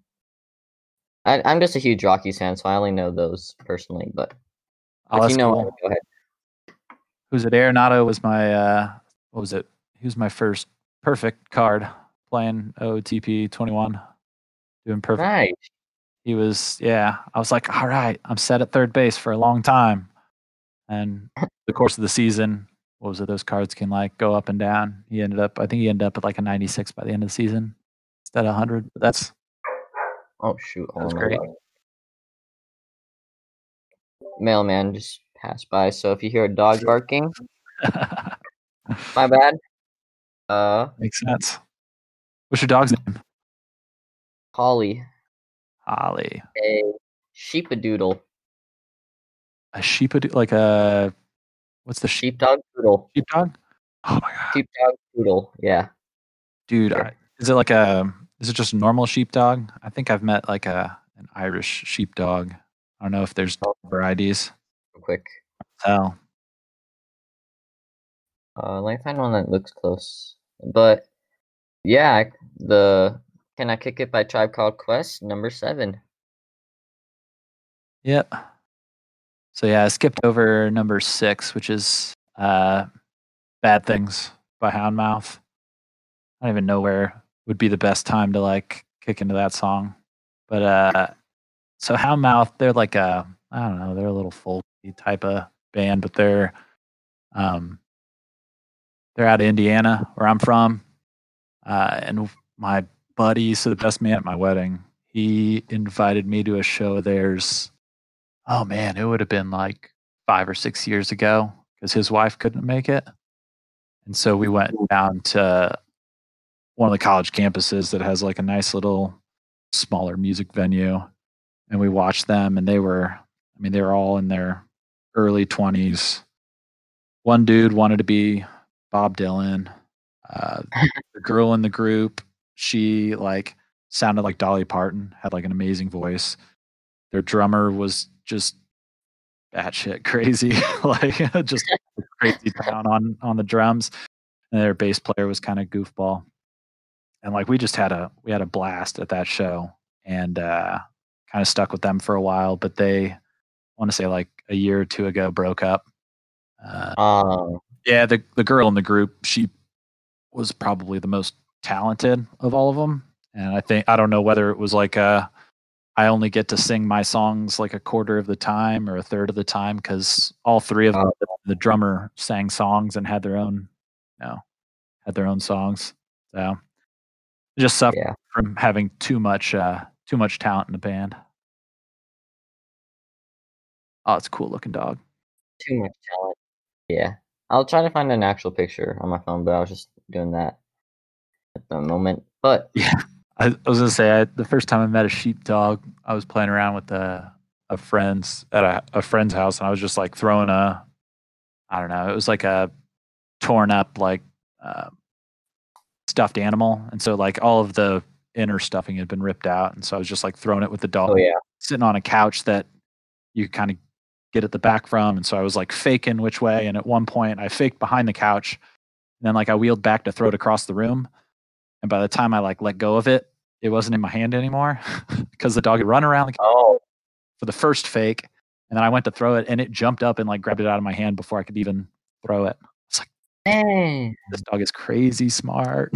I, I'm just a huge Rockies fan, so I only know those personally, but oh, if you know, cool. Go ahead. Who's it? Arenado was my, uh, what was it? He was my first perfect card playing O T P twenty-one. Doing perfect. Nice. He was, yeah. I was like, all right, I'm set at third base for a long time. And the course of the season, what was it? Those cards can like go up and down. He ended up, I think he ended up at like a ninety-six by the end of the season instead of one hundred. But that's, oh, shoot. That's great. Mailman just passed by. So if you hear a dog barking, my bad. Uh, Makes sense. What's your dog's name? Holly. Holly. A sheepadoodle. A sheepadoodle? Like a... What's the sheep? Sheepdog poodle. Sheepdog? Oh, my God. Sheepdog poodle, yeah. Dude, sure. I, is it like a... Is it just a normal sheepdog? I think I've met like a an Irish sheepdog. I don't know if there's oh. varieties. Real quick. Oh. Uh, let me find one that looks close. But, yeah, the... Can I Kick It by Tribe Called Quest, number seven. Yep. So, yeah, I skipped over number six, which is uh, Bad Things by Houndmouth. I don't even know where would be the best time to, like, kick into that song. But, uh, so Houndmouth, they're like a, I don't know, they're a little folky type of band, but they're, um, they're out of Indiana, where I'm from. Uh, and my buddy, so the best man at my wedding, he invited me to a show of theirs. Oh man, it would have been like five or six years ago because his wife couldn't make it. And so we went down to one of the college campuses that has like a nice little smaller music venue. And we watched them, and they were, I mean, they were all in their early twenties. One dude wanted to be Bob Dylan, uh, the girl in the group. She like sounded like Dolly Parton, had like an amazing voice. Their drummer was just batshit crazy, like just crazy town on, on the drums. And their bass player was kind of goofball. And like we just had a we had a blast at that show, and uh, kind of stuck with them for a while. But they, I want to say like a year or two ago, broke up. Uh, um. Yeah, the the girl in the group, she was probably the most talented of all of them, and I think I don't know whether it was like uh I only get to sing my songs like a quarter of the time or a third of the time, because all three of them, oh. the drummer sang songs and had their own, you know, had their own songs. So I just suffered yeah. from having too much uh too much talent in the band. Oh, it's a cool looking dog. Too much talent. Yeah, I'll try to find an actual picture on my phone, but I was just doing that at the moment. But yeah, I, I was gonna say I, the first time I met a sheepdog, I was playing around with a, a friend's at a, a friend's house, and I was just like throwing a, I don't know, it was like a torn up like uh, stuffed animal, and so like all of the inner stuffing had been ripped out, and so I was just like throwing it with the dog, oh, yeah. sitting on a couch that you kind of get at the back from, and so I was like faking which way, and at one point I faked behind the couch, and then like I wheeled back to throw it across the room. And by the time I like let go of it, it wasn't in my hand anymore because the dog had run around the couch oh. for the first fake. And then I went to throw it, and it jumped up and like grabbed it out of my hand before I could even throw it. It's like, man, this dog is crazy smart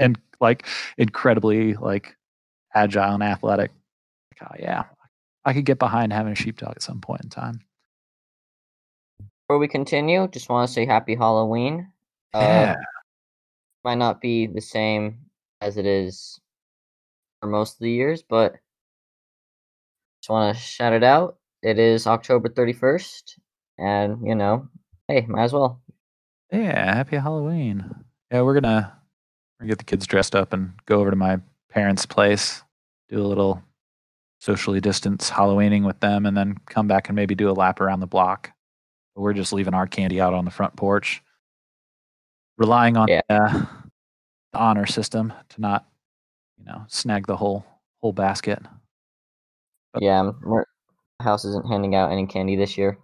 and like incredibly like agile and athletic. Like, oh, yeah, I could get behind having a sheepdog at some point in time. Before we continue, just want to say happy Halloween. Yeah. Uh, might not be the same as it is for most of the years, but just want to shout it out. It is October thirty-first, and, you know, hey, might as well. Yeah, happy Halloween. Yeah, we're going to get the kids dressed up and go over to my parents' place, do a little socially distanced Halloweening with them, and then come back and maybe do a lap around the block. But we're just leaving our candy out on the front porch. Relying on yeah. uh, the honor system to not, you know, snag the whole whole basket. But yeah, my house isn't handing out any candy this year.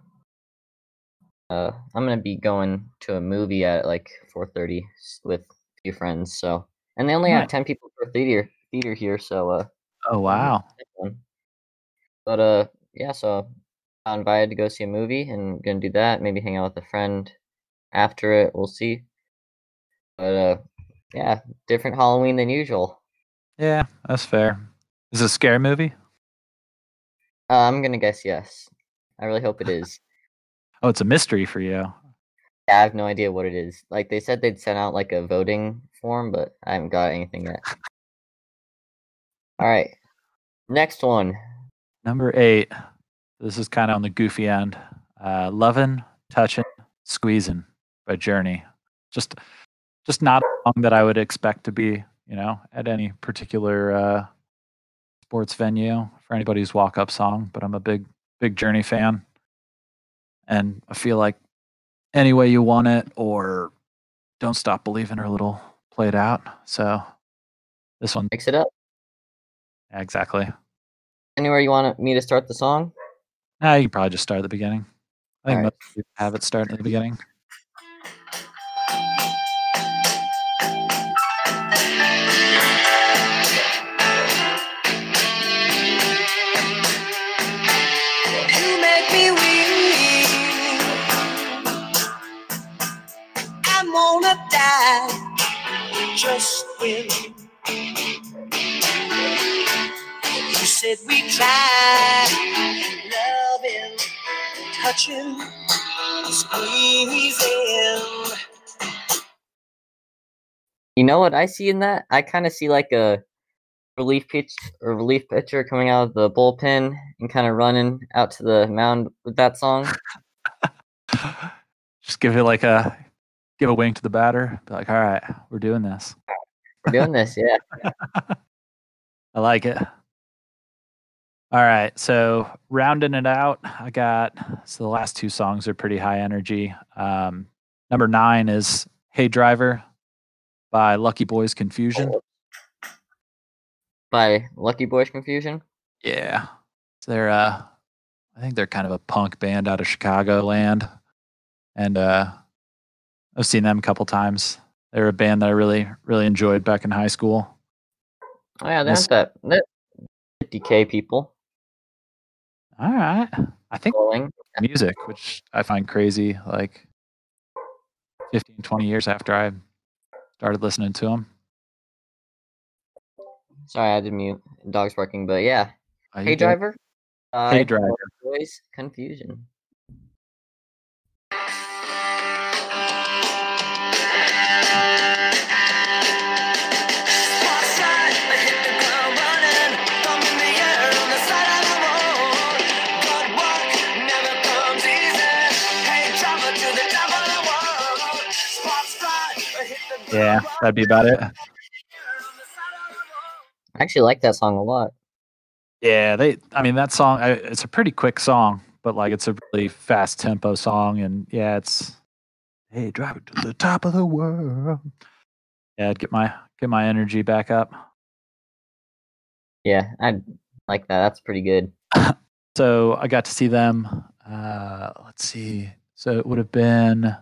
Uh, I'm gonna be going to a movie at like four thirty with a few friends. So, and they only have ten people per theater theater here. So, uh, oh wow. But uh, yeah. So I got invited to go see a movie, and gonna do that. Maybe hang out with a friend after it. We'll see. But uh, yeah, different Halloween than usual. Yeah, that's fair. Is it a scary movie? Uh, I'm gonna guess yes. I really hope it is. Oh, it's a mystery for you. Yeah, I have no idea what it is. Like, they said they'd sent out, like, a voting form, but I haven't got anything yet. All right. Next one. Number eight. This is kind of on the goofy end. Uh, Lovin', Touchin', Squeezin' by Journey. Just just not a song that I would expect to be, you know, at any particular uh, sports venue for anybody's walk-up song, but I'm a big, big Journey fan. And I feel like Any Way You Want It or Don't Stop Believin' are a little played out. So this one mix it up. Yeah, exactly. Anywhere you want me to start the song? Nah, you can probably just start at the beginning. I think All most right. people have it start at the beginning. Just will. You said we tried loving, touching, squeezing. You know what I see in that? I kind of see like a relief pitch or relief pitcher coming out of the bullpen and kind of running out to the mound with that song. Just give it like a. Give a wink to the batter. Be like, all right, we're doing this. We're doing this, yeah. I like it. All right, so rounding it out, I got, so the last two songs are pretty high energy. Um, number nine is Hey Driver by Lucky Boys Confusion. By Lucky Boys Confusion? Yeah. They're, uh, I think they're kind of a punk band out of Chicagoland. And, uh, I've seen them a couple times. They were a band that I really, really enjoyed back in high school. Oh, yeah, that's that. fifty K people. All right. I think music, which I find crazy, like fifteen, twenty years after I started listening to them. Sorry, I didn't mute. Dog's barking, but yeah. Oh, hey, Driver. Uh, hey, Driver. Boys Confusion. Yeah, that'd be about it. I actually like that song a lot. Yeah, they. I mean, that song. I, it's a pretty quick song, but like, it's a really fast tempo song, and yeah, it's. Hey, drive it to the top of the world. Yeah, I'd get my get my energy back up. Yeah, I like that. That's pretty good. So I got to see them. Uh, let's see. So it would have been. I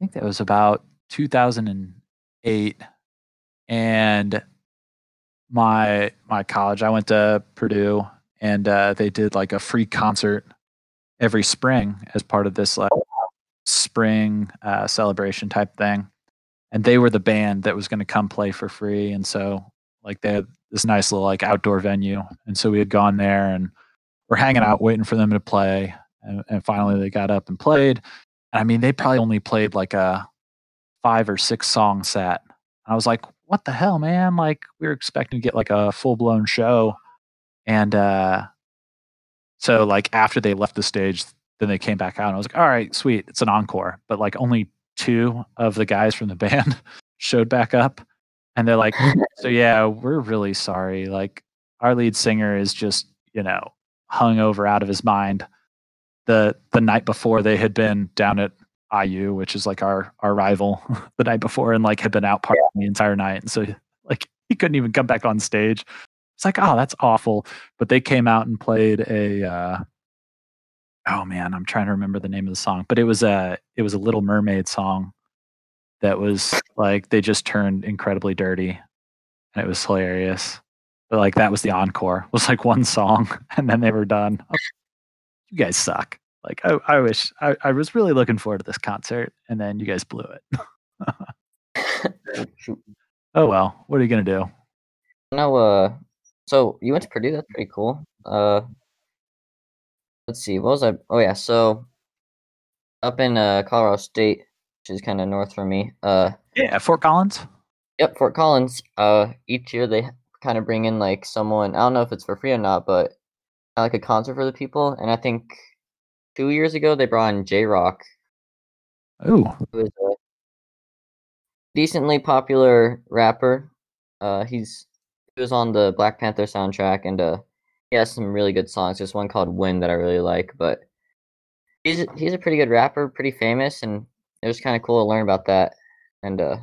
think that was about two thousand eight, and my my college, I went to Purdue, and uh, they did like a free concert every spring as part of this like spring uh, celebration type thing, and they were the band that was going to come play for free, and so like they had this nice little like outdoor venue, and so we had gone there and we're hanging out waiting for them to play, and, and finally they got up and played, and I mean they probably only played like a five or six song set. I was like, what the hell, man? Like, we were expecting to get like a full blown show. And uh, so like after they left the stage, then they came back out and I was like, all right, sweet. It's an encore. But like only two of the guys from the band showed back up, and they're like, so yeah, we're really sorry. Like our lead singer is just, you know, hung over out of his mind. The, the night before they had been down at I U, which is like our our rival, the night before, and like had been out partying the entire night, and so like he couldn't even come back on stage. It's like, oh, that's awful. But they came out and played a uh oh man, I'm trying to remember the name of the song, but it was a it was a Little Mermaid song that was like they just turned incredibly dirty, and it was hilarious. But like that was the encore. It was like one song, and then they were done. Oh, you guys suck. Like I, I wish I, I was really looking forward to this concert, and then you guys blew it. Oh well, what are you gonna do? No, uh, so you went to Purdue. That's pretty cool. Uh, let's see, what was I? Oh yeah, so up in uh, Colorado State, which is kind of north from me. Uh, yeah, Fort Collins. Yep, Fort Collins. Uh, each year they kind of bring in like someone. I don't know if it's for free or not, but uh, like a concert for the people. And I think two years ago they brought in J Rock. Oh. Who is a decently popular rapper. Uh, he's he was on the Black Panther soundtrack, and uh, he has some really good songs. There's one called "Win" that I really like, but he's a, he's a pretty good rapper, pretty famous, and it was kind of cool to learn about that. And uh, if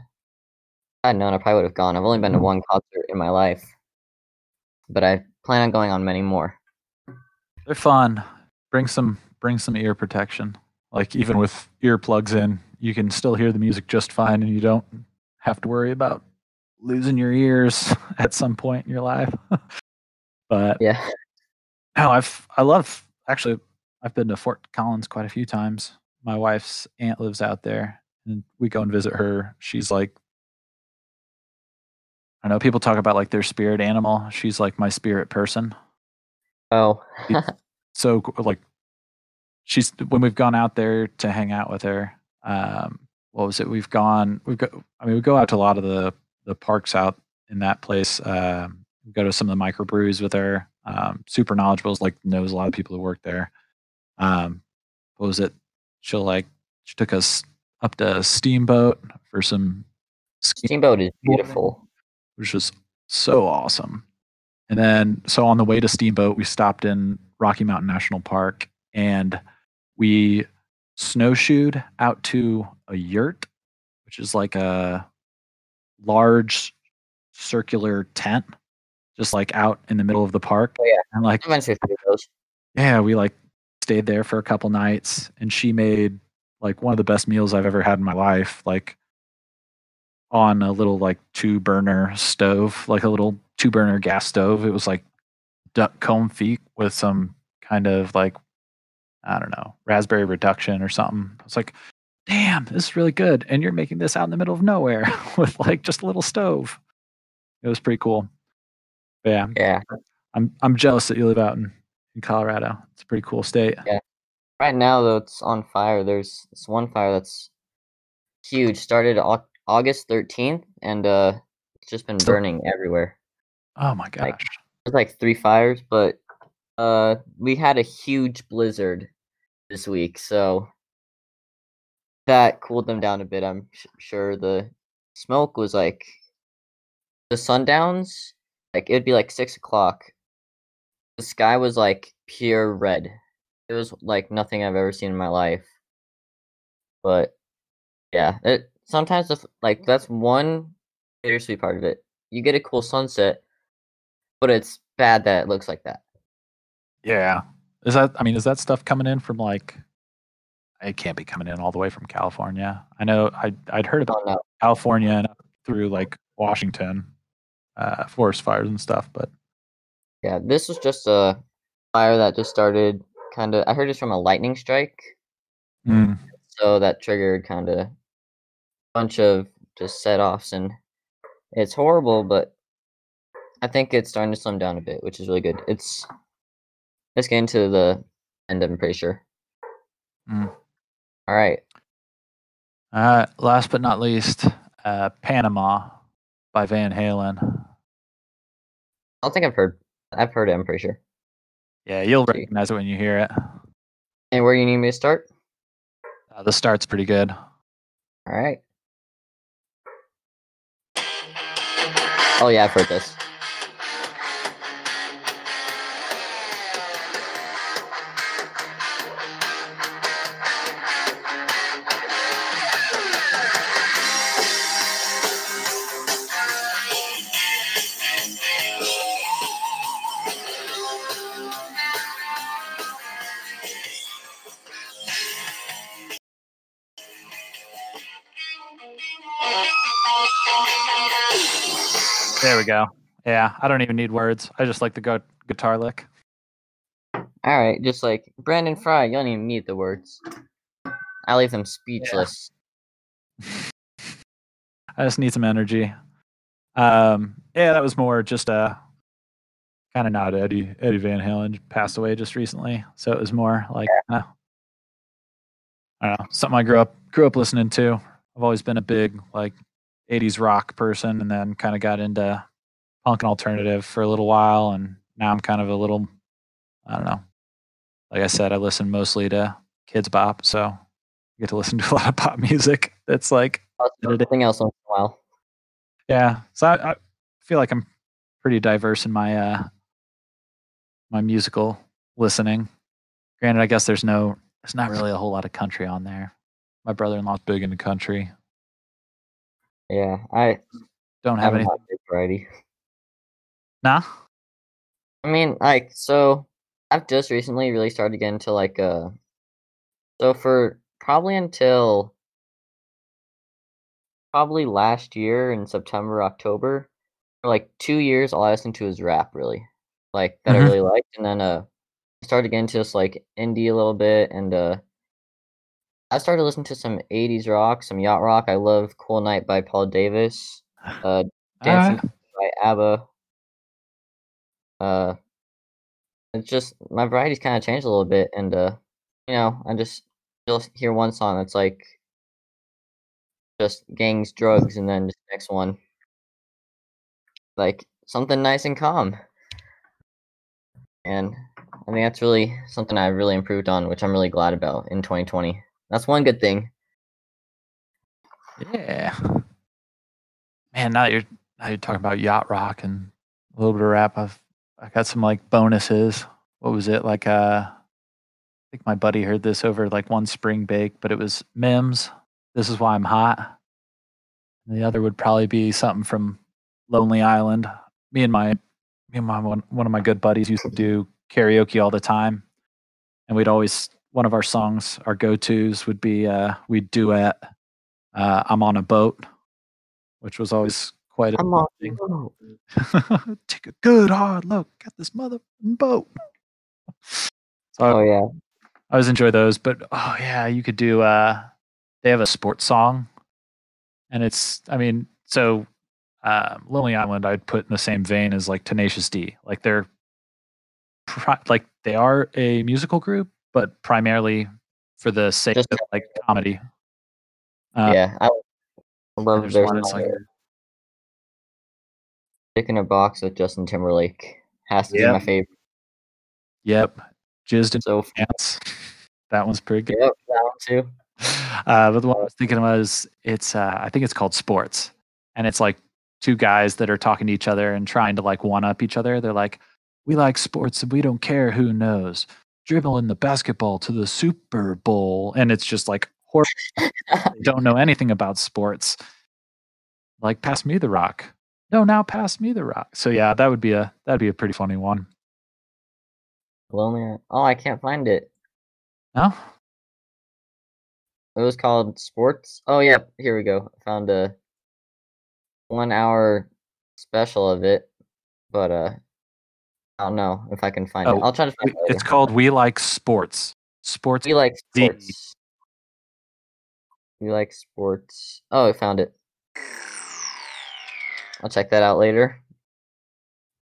I'd known, I probably would have gone. I've only been to one concert in my life, but I plan on going on many more. They're fun. Bring some bring some ear protection. Like even with earplugs in, you can still hear the music just fine, and you don't have to worry about losing your ears at some point in your life. But yeah, no, I've I love actually. I've been to Fort Collins quite a few times. My wife's aunt lives out there, and we go and visit her. She's like, I don't know, people talk about like their spirit animal. She's like my spirit person. Oh, so like she's when we've gone out there to hang out with her. Um, what was it? We've gone. We've got. I mean, we go out to a lot of the. the parks out in that place. Uh, go to some of the microbrews with her. Um, super knowledgeable, like knows a lot of people who work there. Um, what was it? She'll like she took us up to Steamboat for some. Ski- Steamboat is beautiful, which was so awesome. And then, so on the way to Steamboat, we stopped in Rocky Mountain National Park, and we snowshoed out to a yurt, which is like a large circular tent just like out in the middle of the park. Oh, yeah. And like yeah we like stayed there for a couple nights, and she made like one of the best meals I've ever had in my life, like on a little like two burner stove, like a little two burner gas stove. It was like duck confit with some kind of like I don't know raspberry reduction or something. I was like, damn, this is really good. And you're making this out in the middle of nowhere with like just a little stove. It was pretty cool. But yeah. Yeah. I'm I'm jealous that you live out in, in Colorado. It's a pretty cool state. Yeah. Right now though, it's on fire. There's this one fire that's huge. Started au- August thirteenth, and uh, it's just been burning everywhere. Oh my gosh. Like, there's like three fires, but uh, we had a huge blizzard this week, so that cooled them down a bit. I'm sh- sure the smoke was like the sundowns, like it'd be like six o'clock. The sky was like pure red. It was like nothing I've ever seen in my life. But yeah, it sometimes the, like that's one bittersweet part of it. You get a cool sunset, but it's bad that it looks like that. Yeah, is that? I mean, is that stuff coming in from like? It can't be coming in all the way from California. I know I, I'd heard about oh, no. California and up through like Washington, uh, forest fires and stuff. But yeah, this was just a fire that just started kind of, I heard it's from a lightning strike. Mm. So that triggered kind of a bunch of just set offs, and it's horrible, but I think it's starting to slim down a bit, which is really good. It's, it's getting to the end, I'm pretty sure. Mm. All right. Uh, last but not least, uh, Panama by Van Halen. I don't think I've heard. I've heard it, I'm pretty sure. Yeah, you'll recognize it when you hear it. And where you need me to start? Uh, the start's pretty good. All right. Oh, yeah, I've heard this. There we go. Yeah, I don't even need words. I just like the gu- guitar lick. All right, just like Brandon Fry, you don't even need the words. I leave them speechless. Yeah. I just need some energy. Um, yeah, that was more just a kind of nod. Eddie Eddie Van Halen passed away just recently, so it was more like yeah. uh, I don't know, something I grew up grew up listening to. I've always been a big like eighties rock person, and then kind of got into punk and alternative for a little while, and now I'm kind of a little, I don't know. Like I said, I listen mostly to kids bop, so I get to listen to a lot of pop music. That's like everything else in a while. Yeah, so I, I feel like I'm pretty diverse in my uh, my musical listening. Granted, I guess there's no, there's not really a whole lot of country on there. My brother-in-law's big into country. Yeah, I don't have any variety. Nah, I mean, like so. I've just recently really started getting into like uh so for probably until probably last year in September, October, for like two years all I listened to is rap really. Like that mm-hmm. I really liked, and then uh I started getting into just like indie a little bit, and uh I started listening to some eighties rock, some yacht rock. I love Cool Night by Paul Davis, uh Dancing right. by ABBA. Uh It's just, my variety's kind of changed a little bit, and, uh, you know, I just, you'll hear one song that's like, just gangs, drugs, and then just the next one. Like, something nice and calm. And I think that's really something I really improved on, which I'm really glad about in twenty twenty. That's one good thing. Yeah. Man, now you're, now you're talking about yacht rock and a little bit of rap. I've I got some like bonuses. What was it? Like, uh, I think my buddy heard this over like one spring bake, but it was Mims, This Is Why I'm Hot. And the other would probably be something from Lonely Island. Me and my, me and my, one, one of my good buddies used to do karaoke all the time. And we'd always, one of our songs, our go-tos would be, uh, we'd duet, uh, I'm on a Boat, which was always quite a thing. Take a good hard look at this mother boat. So oh I, yeah, I always enjoy those. But oh yeah, you could do. Uh, they have a sports song, and it's. I mean, so uh, Lonely Island, I'd put in the same vein as like Tenacious D. Like they're, pri- like they are a musical group, but primarily for the sake Just, of like comedy. Um, yeah, I love their like. Dick in a Box with Justin Timberlake has to yep. be my favorite. Yep, Jizzed in so Pants. That one's pretty good. Yep, that one too. Uh, but the one I was thinking was it's. Uh, I think it's called Sports, and it's like two guys that are talking to each other and trying to like one up each other. They're like, "We like sports, and we don't care who knows. Dribbling the basketball to the Super Bowl," and it's just like horrible. They don't know anything about sports. Like, pass me the rock. No, now pass me the rock. So yeah, that would be a that'd be a pretty funny one. Lonely. Oh, I can't find it. No. It was called Sports. Oh yeah, here we go. I found a one hour special of it, but uh, I don't know if I can find oh, it. I'll try to find it. Later. It's called We Like Sports. Sports. We like sports. We like sports. Oh, I found it. I'll check that out later.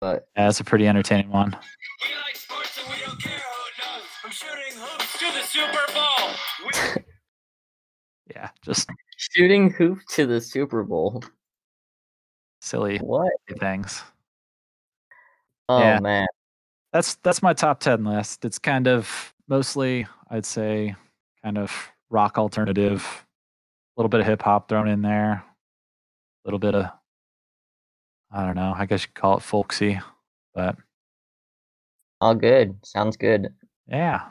But yeah, that's a pretty entertaining one. We like sports and we don't care who knows. I'm shooting hoops to the Super Bowl. We- yeah, just shooting hoops to the Super Bowl. Silly what things. Oh yeah. Man. That's that's my top ten list. It's kind of mostly, I'd say, kind of rock alternative, a little bit of hip hop thrown in there. A little bit of I don't know. I guess you'd call it folksy, but all good. Sounds good. Yeah.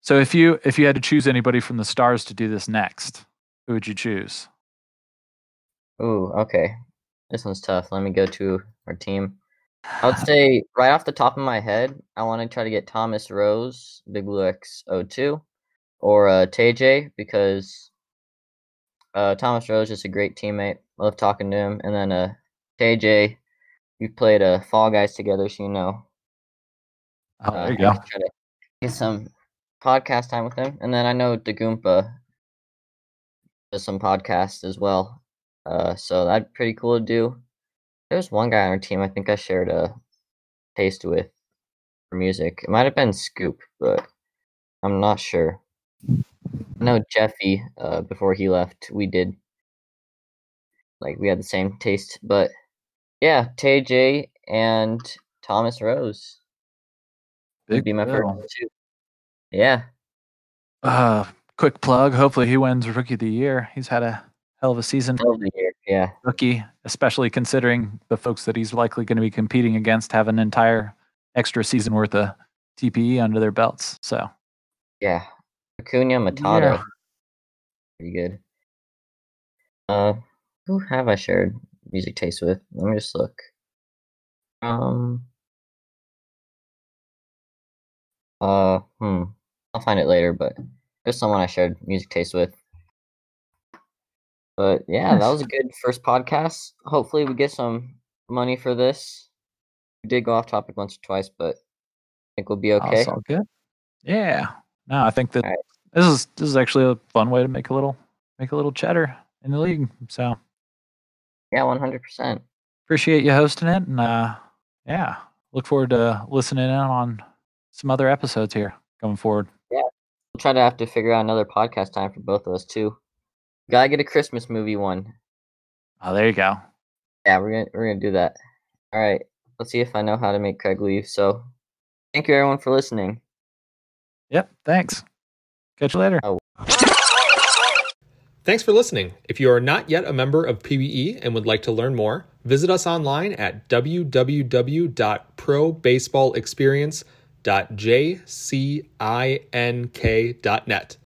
So if you if you had to choose anybody from the Stars to do this next, who would you choose? Ooh, okay. This one's tough. Let me go to our team. I would say right off the top of my head, I want to try to get Thomas Rose, Big Blue X oh two, or uh, T J, because uh, Thomas Rose is a great teammate. Love talking to him, and then uh. J J, we've played uh, Fall Guys together, so you know. Oh, there uh, you go. Try to get some podcast time with him. And then I know DeGoompa does some podcasts as well. Uh, so that'd be pretty cool to do. There's one guy on our team I think I shared a taste with for music. It might have been Scoop, but I'm not sure. I know Jeffy, uh, before he left, we did. Like, we had the same taste. But, yeah, Tay J and Thomas Rose would be my first two. Yeah. Uh, quick plug. Hopefully he wins Rookie of the Year. He's had a hell of a season. Hell of a year, yeah. Rookie, especially considering the folks that he's likely going to be competing against have an entire extra season worth of T P E under their belts. So, yeah. Acuna Matata. Yeah. Pretty good. Uh, who have I shared music taste with? Let me just look. Um. Uh, hmm. I'll find it later, but there's someone I shared music taste with. But yeah, that was a good first podcast. Hopefully we get some money for this. We did go off topic once or twice, but I think we'll be okay. That's all good. Yeah. No, I think that right. this is this is actually a fun way to make a little make a little chatter in the league. So yeah, one hundred percent. Appreciate you hosting it, and uh, yeah, look forward to listening in on some other episodes here going forward. Yeah, we'll try to have to figure out another podcast time for both of us too. Gotta get a Christmas movie one. Oh, there you go. Yeah, we're gonna we're gonna do that. All right, let's see if I know how to make Craig leave. So, thank you everyone for listening. Yep, thanks. Catch you later. Thanks for listening. If you are not yet a member of P B E and would like to learn more, visit us online at w w w dot pro baseball experience dot j c i n k dot net.